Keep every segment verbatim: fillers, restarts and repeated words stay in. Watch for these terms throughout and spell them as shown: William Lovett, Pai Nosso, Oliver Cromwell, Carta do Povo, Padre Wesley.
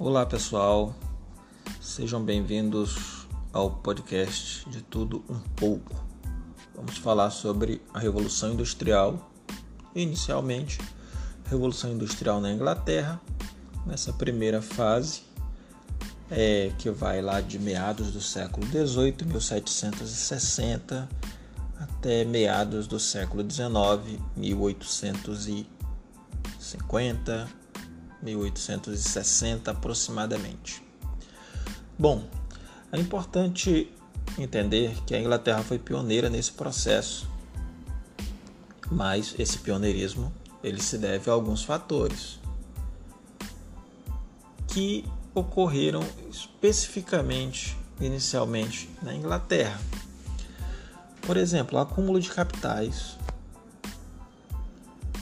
Olá pessoal, sejam bem-vindos ao podcast de Tudo Um Pouco. Vamos falar sobre a Revolução Industrial, inicialmente a Revolução Industrial na Inglaterra, nessa primeira fase é, que vai lá de meados do século dezoito, mil setecentos e sessenta, até meados do século dezenove, mil oitocentos e cinquenta, mil oitocentos e sessenta aproximadamente. Bom, é importante entender que a Inglaterra foi pioneira nesse processo, mas esse pioneirismo ele se deve a alguns fatores que ocorreram especificamente, inicialmente, na Inglaterra. Por exemplo, o acúmulo de capitais,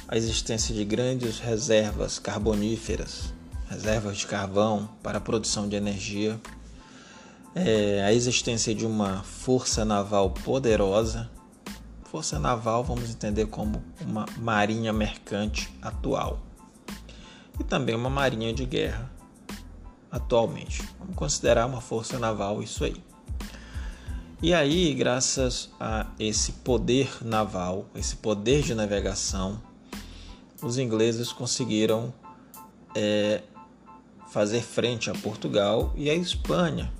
a existência de grandes reservas carboníferas, reservas de carvão para a produção de energia, é, a existência de uma força naval poderosa. Força naval vamos entender como uma marinha mercante atual e também uma marinha de guerra atualmente. Vamos considerar uma força naval isso aí. E aí, graças a esse poder naval, esse poder de navegação, os ingleses conseguiram é, fazer frente a Portugal e a Espanha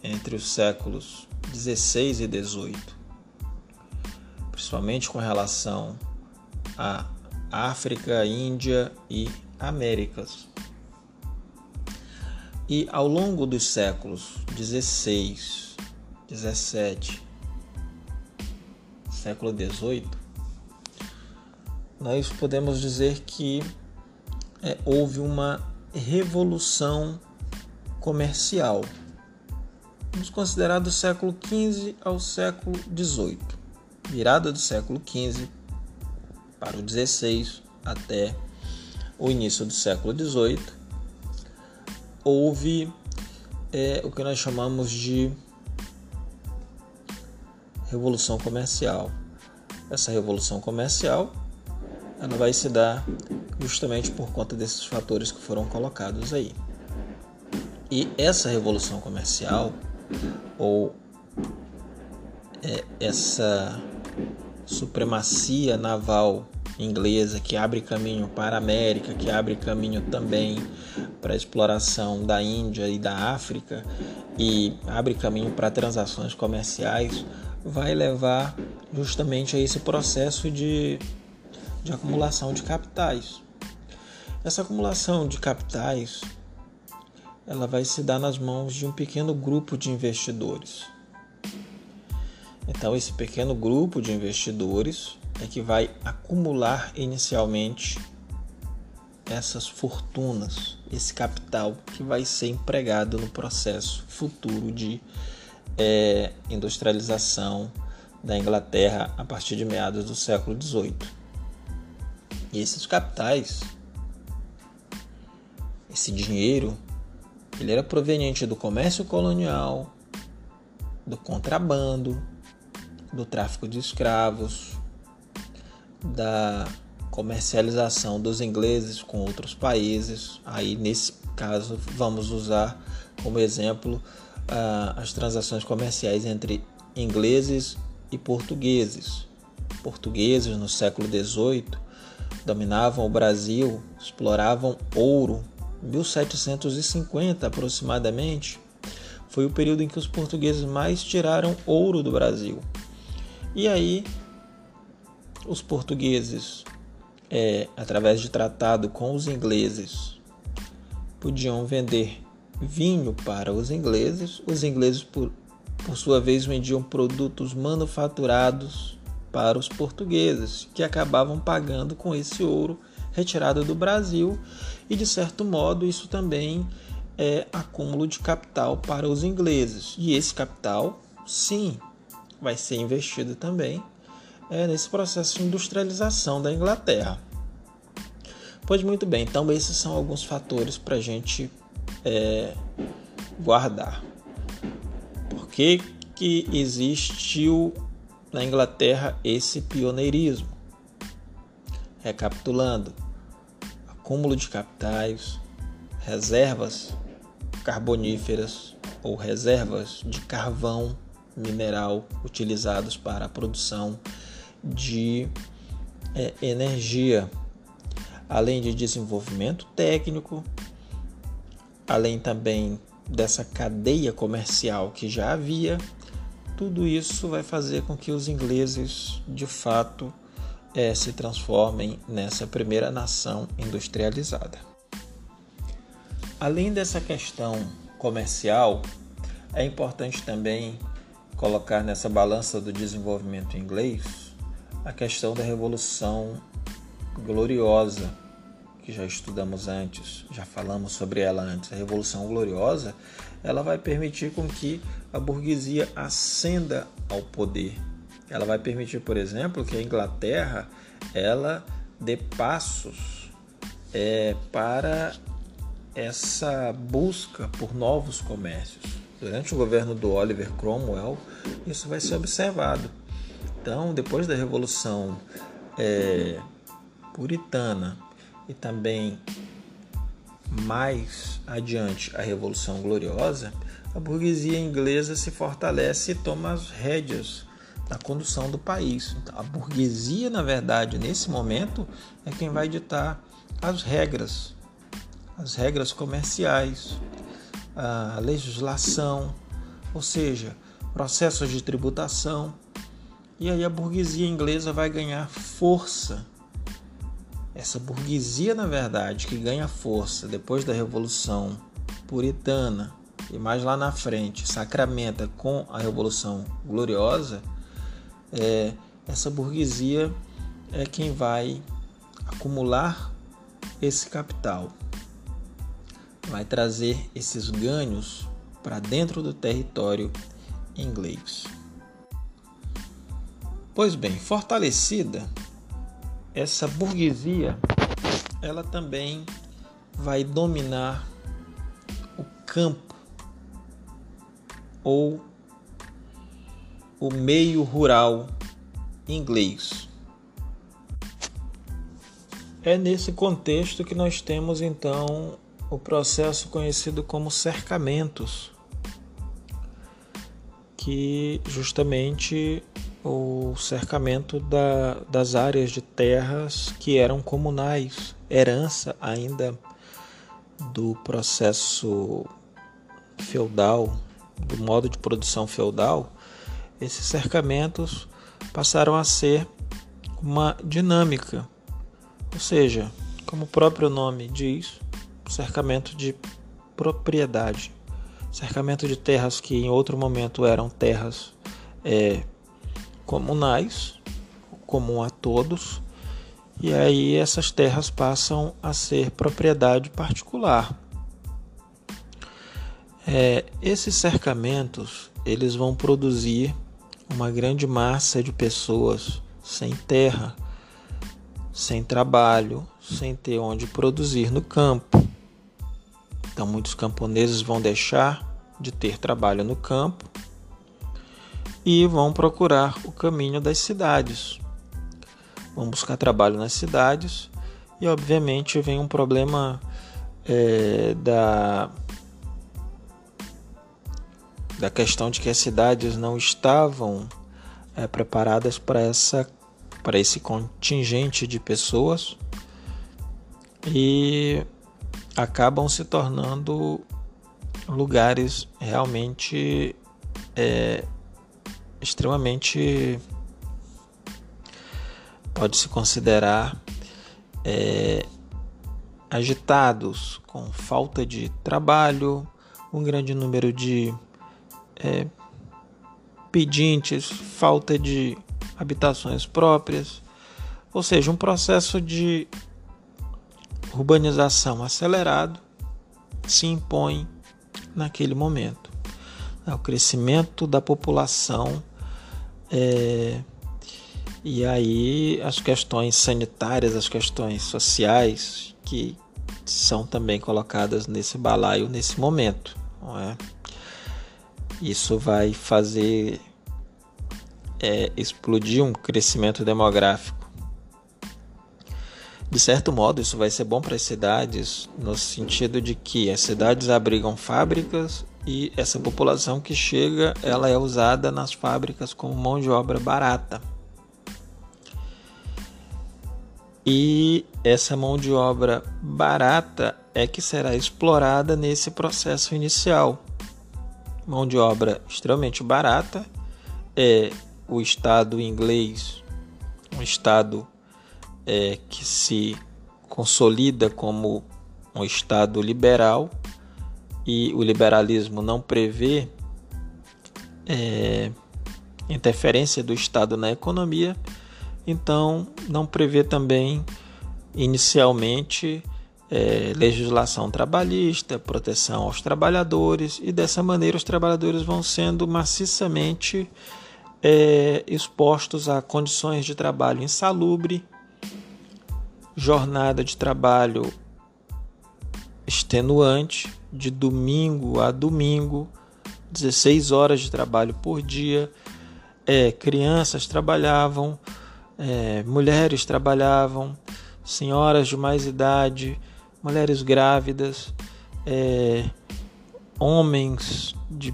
entre os séculos dezesseis e dezoito, principalmente com relação à África, Índia e Américas. E ao longo dos séculos dezesseis, dezessete, século dezoito, nós podemos dizer que é, houve uma revolução comercial. Vamos considerar do século quinze ao século dezoito. Virada do século quinze para o dezesseis até o início do século dezoito, houve é, o que nós chamamos de revolução comercial. Essa revolução comercial ela vai se dar justamente por conta desses fatores que foram colocados aí. E essa revolução comercial, ou é, essa supremacia naval inglesa que abre caminho para a América, que abre caminho também para a exploração da Índia e da África, e abre caminho para transações comerciais, vai levar justamente a esse processo de de acumulação de capitais. Essa acumulação de capitais ela vai se dar nas mãos de um pequeno grupo de investidores. Então, esse pequeno grupo de investidores é que vai acumular inicialmente essas fortunas, esse capital que vai ser empregado no processo futuro de é, industrialização da Inglaterra a partir de meados do século dezoito. E esses capitais, esse dinheiro, ele era proveniente do comércio colonial, do contrabando, do tráfico de escravos, da comercialização dos ingleses com outros países. Aí, nesse caso, vamos usar como exemplo ah, as transações comerciais entre ingleses e portugueses. Portugueses, no século dezoito, dominavam o Brasil, exploravam ouro. mil setecentos e cinquenta aproximadamente foi o período em que os portugueses mais tiraram ouro do Brasil. E aí os portugueses, é, através de tratado com os ingleses, podiam vender vinho para os ingleses. Os ingleses, por, por sua vez, vendiam produtos manufaturados para os portugueses, que acabavam pagando com esse ouro retirado do Brasil, e de certo modo isso também é acúmulo de capital para os ingleses, e esse capital sim vai ser investido também é, nesse processo de industrialização da Inglaterra. Pois muito bem, então esses são alguns fatores para a gente é, guardar. Por que que existiu na Inglaterra esse pioneirismo? Recapitulando: acúmulo de capitais, reservas carboníferas ou reservas de carvão mineral utilizados para a produção de é, energia, além de desenvolvimento técnico, além também dessa cadeia comercial que já havia. Tudo isso vai fazer com que os ingleses, de fato, é, se transformem nessa primeira nação industrializada. Além dessa questão comercial, é importante também colocar nessa balança do desenvolvimento inglês a questão da Revolução Gloriosa, que já estudamos antes, já falamos sobre ela antes. A Revolução Gloriosa, ela vai permitir com que a burguesia ascenda ao poder. Ela vai permitir, por exemplo, que a Inglaterra ela dê passos é, para essa busca por novos comércios. Durante o governo do Oliver Cromwell, isso vai ser observado. Então, depois da Revolução é, Puritana e também mais adiante a Revolução Gloriosa, a burguesia inglesa se fortalece e toma as rédeas da condução do país. Então, a burguesia, na verdade, nesse momento, é quem vai ditar as regras, as regras comerciais, a legislação, ou seja, processos de tributação. E aí a burguesia inglesa vai ganhar força. Essa burguesia, na verdade, que ganha força depois da Revolução Puritana e mais lá na frente sacramenta com a Revolução Gloriosa, é, essa burguesia é quem vai acumular esse capital, vai trazer esses ganhos para dentro do território inglês. Pois bem, fortalecida, essa burguesia, ela também vai dominar o campo ou o meio rural inglês. É nesse contexto que nós temos, então, o processo conhecido como cercamentos, que justamente o cercamento da, das áreas de terras que eram comunais, herança ainda do processo feudal, do modo de produção feudal. Esses cercamentos passaram a ser uma dinâmica, ou seja, como o próprio nome diz, cercamento de propriedade, cercamento de terras que em outro momento eram terras é, comunais, comum a todos, e aí essas terras passam a ser propriedade particular. É, esses cercamentos, eles vão produzir uma grande massa de pessoas sem terra, sem trabalho, sem ter onde produzir no campo. Então, muitos camponeses vão deixar de ter trabalho no campo e vão procurar o caminho das cidades. Vão buscar trabalho nas cidades e, obviamente, vem um problema é, da, da questão de que as cidades não estavam é, preparadas para essa, para esse contingente de pessoas e acabam se tornando lugares realmente é, extremamente, pode-se considerar, é, agitados, com falta de trabalho, um grande número de é, pedintes, falta de habitações próprias, ou seja, um processo de urbanização acelerado se impõe naquele momento. O crescimento da população é, e aí as questões sanitárias, as questões sociais que são também colocadas nesse balaio nesse momento, não é? Isso vai fazer é, explodir um crescimento demográfico De certo modo, isso vai ser bom para as cidades, no sentido de que as cidades abrigam fábricas e essa população que chega, ela é usada nas fábricas como mão de obra barata. E essa mão de obra barata é que será explorada nesse processo inicial. Mão de obra extremamente barata é o Estado inglês, um Estado É, que se consolida como um Estado liberal, e o liberalismo não prevê é, interferência do Estado na economia, então não prevê também inicialmente é, legislação trabalhista, proteção aos trabalhadores, e dessa maneira os trabalhadores vão sendo maciçamente é, expostos a condições de trabalho insalubre, jornada de trabalho extenuante, de domingo a domingo, dezesseis horas de trabalho por dia. É, crianças trabalhavam, é, mulheres trabalhavam, senhoras de mais idade, mulheres grávidas, é, homens de,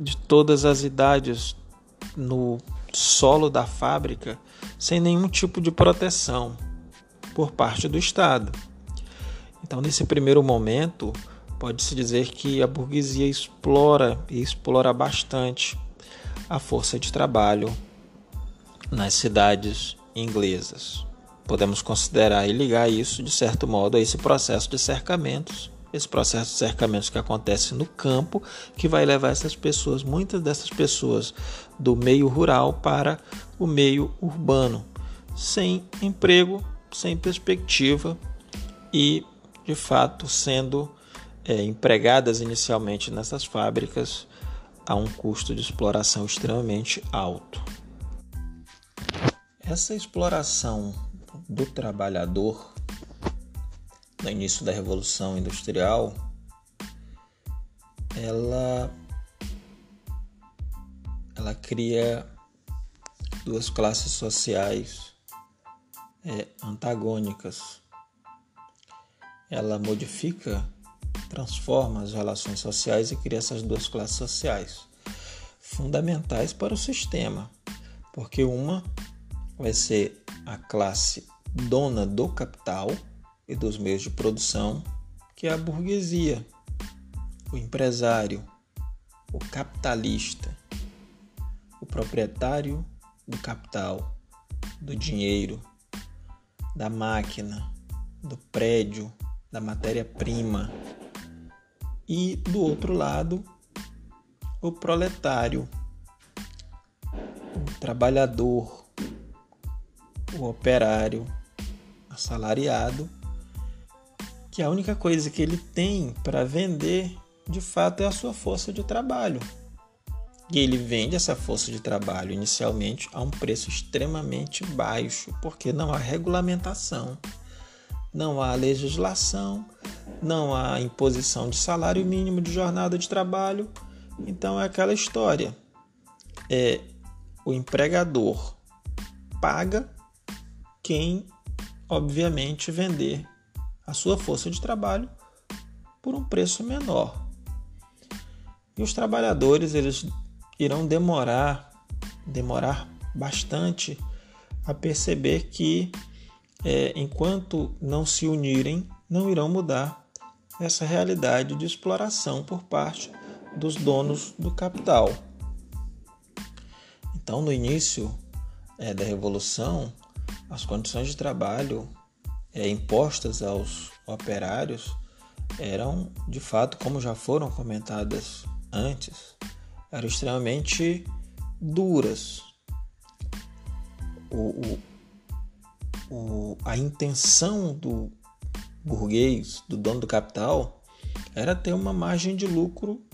de todas as idades no solo da fábrica, sem nenhum tipo de proteção por parte do Estado. Então, nesse primeiro momento, pode-se dizer que a burguesia explora e explora bastante a força de trabalho nas cidades inglesas. Podemos considerar e ligar isso, de certo modo, a esse processo de cercamentos, esse processo de cercamentos que acontece no campo, que vai levar essas pessoas, muitas dessas pessoas, do meio rural para o meio urbano, sem emprego, sem perspectiva e, de fato, sendo é, empregadas inicialmente nessas fábricas a um custo de exploração extremamente alto. Essa exploração do trabalhador no início da Revolução Industrial, ela, ela cria duas classes sociais É, antagônicas. Ela modifica, transforma as relações sociais e cria essas duas classes sociais fundamentais para o sistema, porque uma vai ser a classe dona do capital e dos meios de produção, que é a burguesia, o empresário, o capitalista, o proprietário do capital, do dinheiro, da máquina, do prédio, da matéria-prima. E, do outro lado, o proletário, o trabalhador, o operário, assalariado, que a única coisa que ele tem para vender, de fato, é a sua força de trabalho. E ele vende essa força de trabalho inicialmente a um preço extremamente baixo, porque não há regulamentação, não há legislação, não há imposição de salário mínimo, de jornada de trabalho. Então é aquela história, é, o empregador paga quem, obviamente, vender a sua força de trabalho por um preço menor. E os trabalhadores, eles irão demorar, demorar bastante a perceber que, é, enquanto não se unirem, não irão mudar essa realidade de exploração por parte dos donos do capital. Então, no início, é, da Revolução, as condições de trabalho, é, impostas aos operários eram, de fato, como já foram comentadas antes, eram extremamente duras. O, o, o, a intenção do burguês, do dono do capital, era ter uma margem de lucro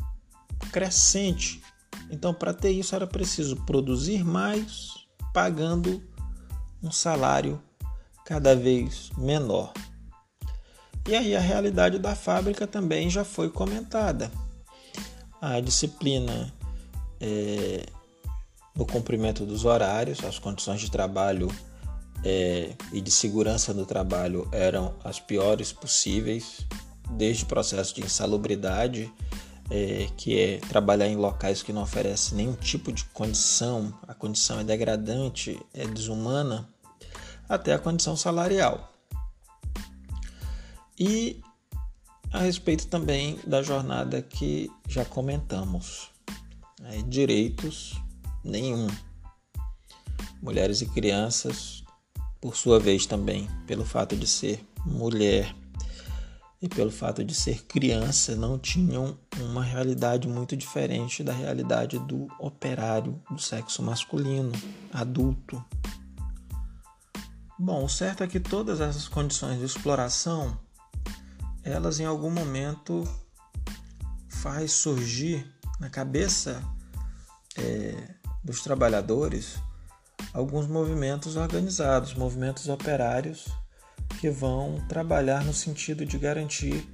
crescente. Então, para ter isso, era preciso produzir mais, pagando um salário cada vez menor. E aí a realidade da fábrica também já foi comentada. A disciplina é, no cumprimento dos horários, as condições de trabalho é, e de segurança do trabalho eram as piores possíveis, desde o processo de insalubridade, é, que é trabalhar em locais que não oferecem nenhum tipo de condição, a condição é degradante, é desumana, até a condição salarial. E a respeito também da jornada que já comentamos, né? Direitos nenhum. Mulheres e crianças, por sua vez também, pelo fato de ser mulher e pelo fato de ser criança, não tinham uma realidade muito diferente da realidade do operário do sexo masculino, adulto. Bom, o certo é que todas essas condições de exploração, elas em algum momento faz surgir na cabeça é, dos trabalhadores alguns movimentos organizados, movimentos operários que vão trabalhar no sentido de garantir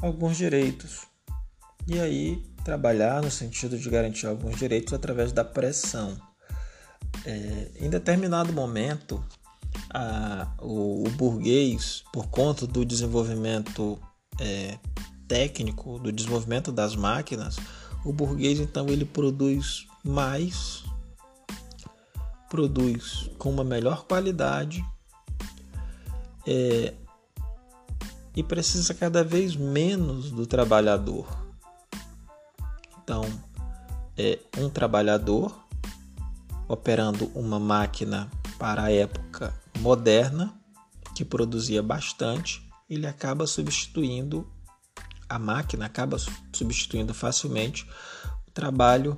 alguns direitos. E aí, trabalhar no sentido de garantir alguns direitos através da pressão. É, em determinado momento, a, o, o burguês, por conta do desenvolvimento é, técnico, do desenvolvimento das máquinas, o burguês então ele produz mais, produz com uma melhor qualidade é, e precisa cada vez menos do trabalhador. Então, é, um trabalhador operando uma máquina para a época moderna, que produzia bastante, ele acaba substituindo, a máquina acaba substituindo facilmente o trabalho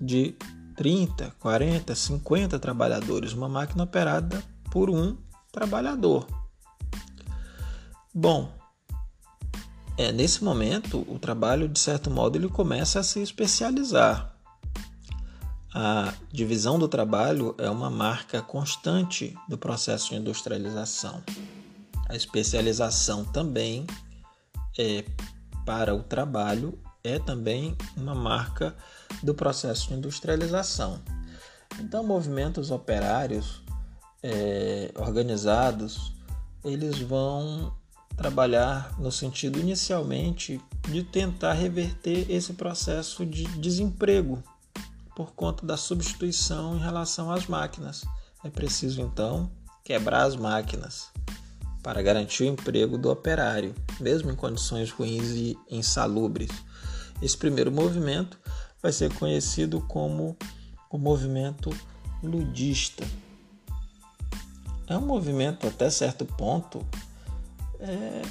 de trinta, quarenta, cinquenta trabalhadores, uma máquina operada por um trabalhador. Bom, é, nesse momento o trabalho, de certo modo, ele começa a se especializar. A divisão do trabalho é uma marca constante do processo de industrialização. A especialização também é, para o trabalho é também uma marca do processo de industrialização. Então, movimentos operários é, organizados, eles vão trabalhar no sentido inicialmente de tentar reverter esse processo de desemprego por conta da substituição em relação às máquinas. É preciso, então, quebrar as máquinas para garantir o emprego do operário, mesmo em condições ruins e insalubres. Esse primeiro movimento vai ser conhecido como o movimento ludista. É um movimento, até certo ponto, é...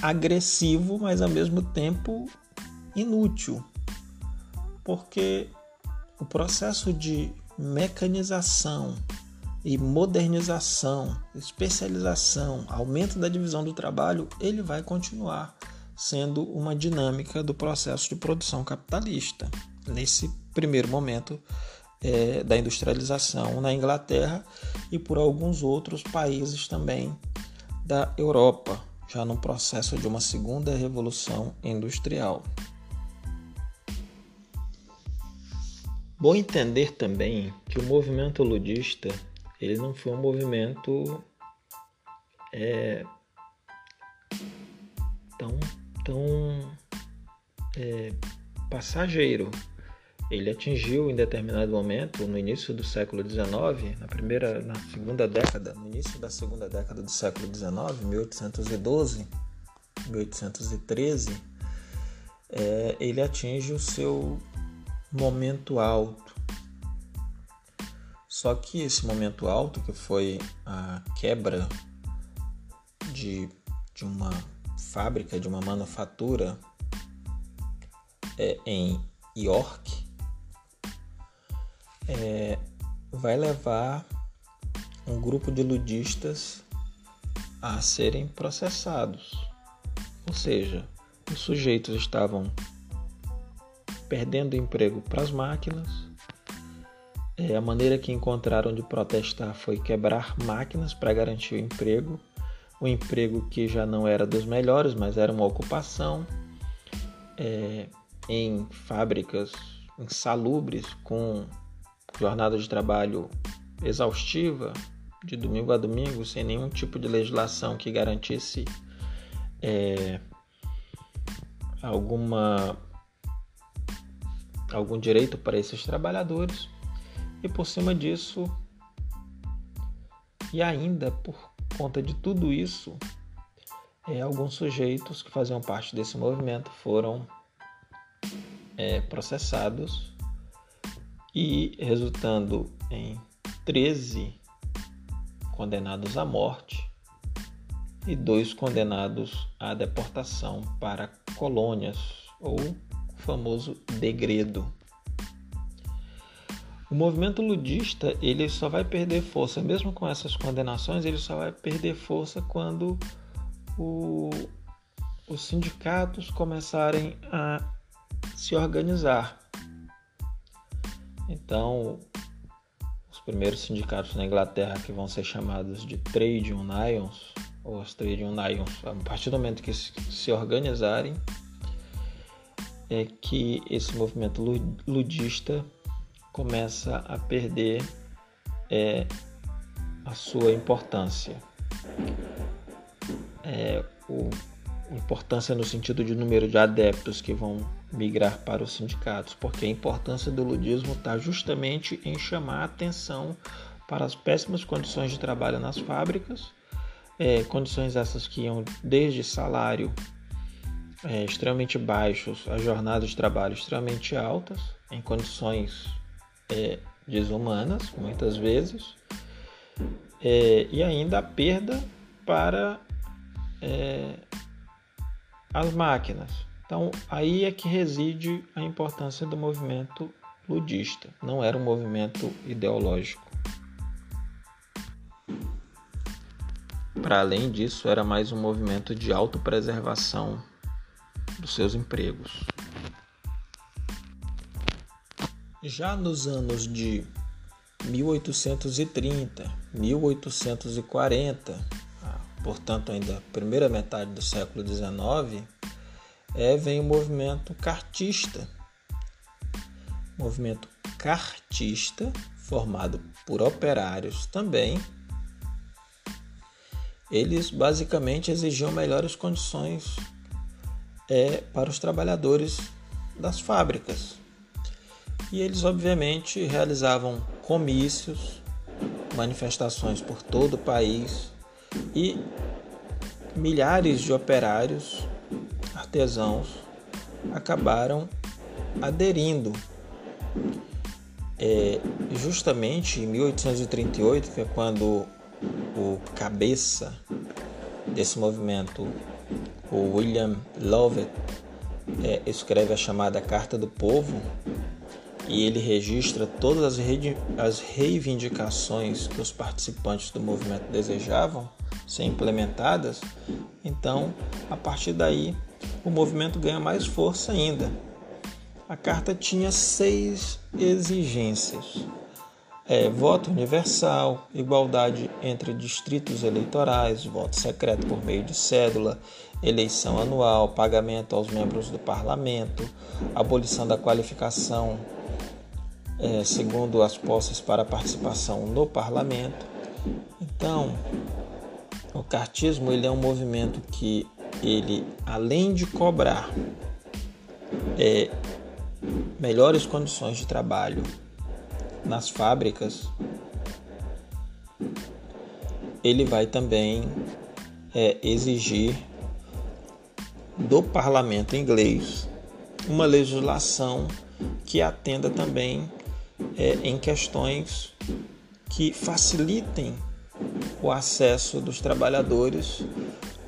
agressivo, mas ao mesmo tempo inútil, porque o processo de mecanização e modernização, especialização, aumento da divisão do trabalho, ele vai continuar sendo uma dinâmica do processo de produção capitalista. Nesse primeiro momento é, da industrialização na Inglaterra e por alguns outros países também da Europa, já no processo de uma segunda revolução industrial. Bom entender também que o movimento ludista ele não foi um movimento é, tão tão é, passageiro. Ele atingiu em determinado momento, no início do século dezenove, na primeira, na segunda década, no início da segunda década do século dezenove, mil oitocentos e doze, mil oitocentos e treze, é, ele atinge o seu momento alto. Só que esse momento alto, que foi a quebra de, de uma fábrica, de uma manufatura é, em York, é, vai levar um grupo de ludistas a serem processados. Ou seja, os sujeitos estavam perdendo emprego para as máquinas. É, a maneira que encontraram de protestar foi quebrar máquinas para garantir o emprego, um emprego que já não era dos melhores, mas era uma ocupação é, em fábricas insalubres, com jornadas de trabalho exaustiva, de domingo a domingo, sem nenhum tipo de legislação que garantisse é, alguma, algum direito para esses trabalhadores, e por cima disso, e ainda por conta de tudo isso, é, alguns sujeitos que faziam parte desse movimento foram é, processados, e resultando em treze condenados à morte e dois condenados à deportação para colônias, ou o famoso degredo. O movimento ludista, ele só vai perder força, mesmo com essas condenações, ele só vai perder força quando o, os sindicatos começarem a se organizar. Então, os primeiros sindicatos na Inglaterra, que vão ser chamados de Trade Unions, ou as Trade Unions, a partir do momento que se organizarem, é que esse movimento ludista começa a perder é, a sua importância. É, o, importância no sentido de número de adeptos que vão migrar para os sindicatos, porque a importância do ludismo está justamente em chamar a atenção para as péssimas condições de trabalho nas fábricas, é, condições essas que iam desde salário é, extremamente baixos a jornadas de trabalho extremamente altas, em condições é, desumanas, muitas vezes, é, e ainda a perda para é, as máquinas. Então, aí é que reside a importância do movimento ludista. Não era um movimento ideológico. Para além disso, era mais um movimento de autopreservação dos seus empregos. Já nos anos de mil oitocentos e trinta, mil oitocentos e quarenta, portanto, ainda a primeira metade do século dezenove, É, vem o movimento cartista. O movimento cartista, formado por operários também, eles basicamente exigiam melhores condições é, para os trabalhadores das fábricas. E eles, obviamente, realizavam comícios, manifestações por todo o país, e milhares de operários artesãos acabaram aderindo. É, justamente em mil oitocentos e trinta e oito, que é quando o cabeça desse movimento, o William Lovett, é, escreve a chamada Carta do Povo, e ele registra todas as, re... as reivindicações que os participantes do movimento desejavam ser implementadas. Então, a partir daí, o movimento ganha mais força ainda. A carta tinha seis exigências: é, voto universal, igualdade entre distritos eleitorais, voto secreto por meio de cédula, eleição anual, pagamento aos membros do parlamento, abolição da qualificação é, segundo as posses para participação no parlamento. Então, o cartismo, ele é um movimento que, ele, além de cobrar é, melhores condições de trabalho nas fábricas, ele vai também é, exigir do parlamento inglês uma legislação que atenda também é, em questões que facilitem o acesso dos trabalhadores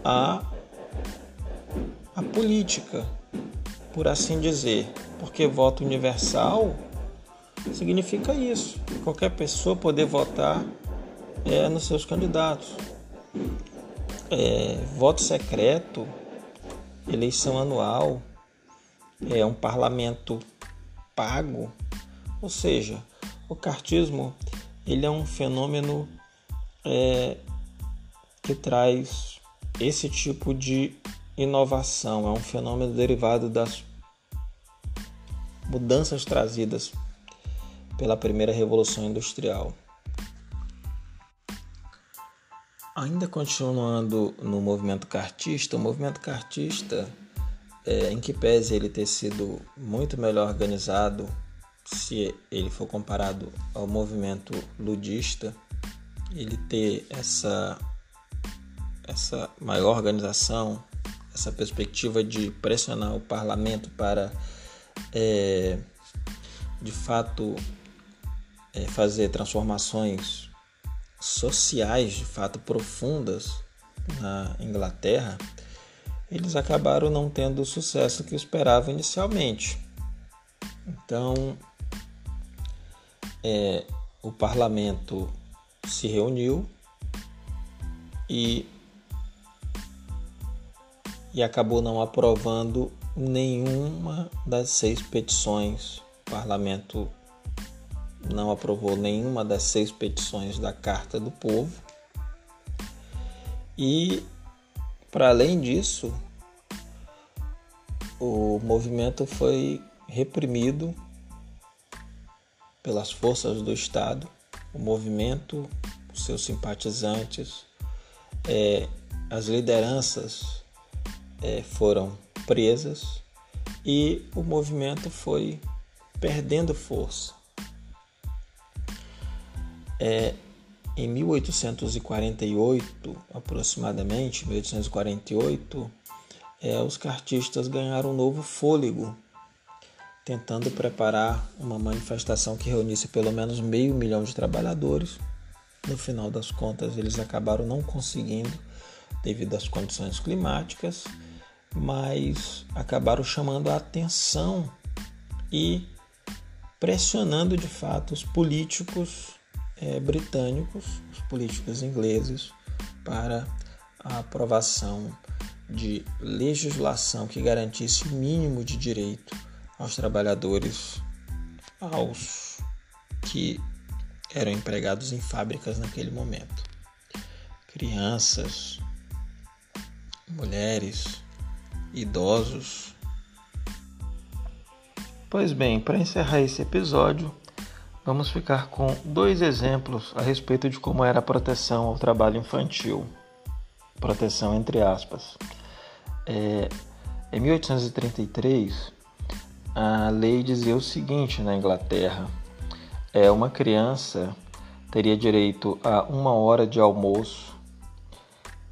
à, à política, por assim dizer, porque voto universal significa isso, qualquer pessoa poder votar é, nos seus candidatos. É, voto secreto, eleição anual, é um parlamento pago, ou seja, o cartismo, ele é um fenômeno É, que traz esse tipo de inovação, é um fenômeno derivado das mudanças trazidas pela primeira revolução industrial. Ainda continuando no movimento cartista, o movimento cartista, é, em que pese ele ter sido muito melhor organizado, se ele for comparado ao movimento ludista, ele ter essa, essa maior organização, essa perspectiva de pressionar o parlamento para, é, de fato, é, fazer transformações sociais, de fato, profundas na Inglaterra, eles acabaram não tendo o sucesso que esperavam inicialmente. Então, é, o parlamento se reuniu e, e acabou não aprovando nenhuma das seis petições. O parlamento não aprovou nenhuma das seis petições da Carta do Povo. E, para além disso, o movimento foi reprimido pelas forças do Estado. O movimento, seus simpatizantes, é, as lideranças é, foram presas e o movimento foi perdendo força. É, em mil oitocentos e quarenta e oito, aproximadamente, mil oitocentos e quarenta e oito, é, os cartistas ganharam um novo fôlego, tentando preparar uma manifestação que reunisse pelo menos meio milhão de trabalhadores. No final das contas, eles acabaram não conseguindo, devido às condições climáticas, mas acabaram chamando a atenção e pressionando, de fato, os políticos eh, britânicos, os políticos ingleses, para a aprovação de legislação que garantisse o mínimo de direito aos trabalhadores, aos que eram empregados em fábricas naquele momento. Crianças, mulheres, idosos. Pois bem, para encerrar esse episódio, vamos ficar com dois exemplos a respeito de como era a proteção ao trabalho infantil. Proteção entre aspas. É, em mil oitocentos e trinta e três, a lei dizia o seguinte na Inglaterra: é, uma criança teria direito a uma hora de almoço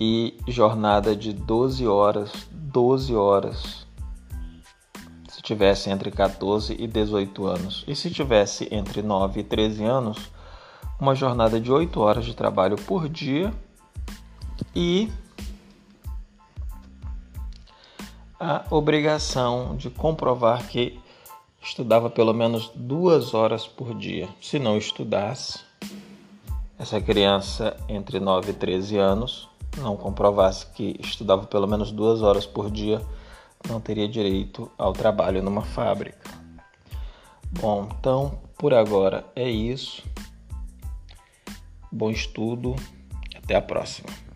e jornada de doze horas, doze horas, se tivesse entre catorze e dezoito anos. E se tivesse entre nove e treze anos, uma jornada de oito horas de trabalho por dia e a obrigação de comprovar que estudava pelo menos duas horas por dia. Se não estudasse, essa criança entre nove e treze anos, não comprovasse que estudava pelo menos duas horas por dia, não teria direito ao trabalho numa fábrica. Bom, então, por agora é isso. Bom estudo, até a próxima.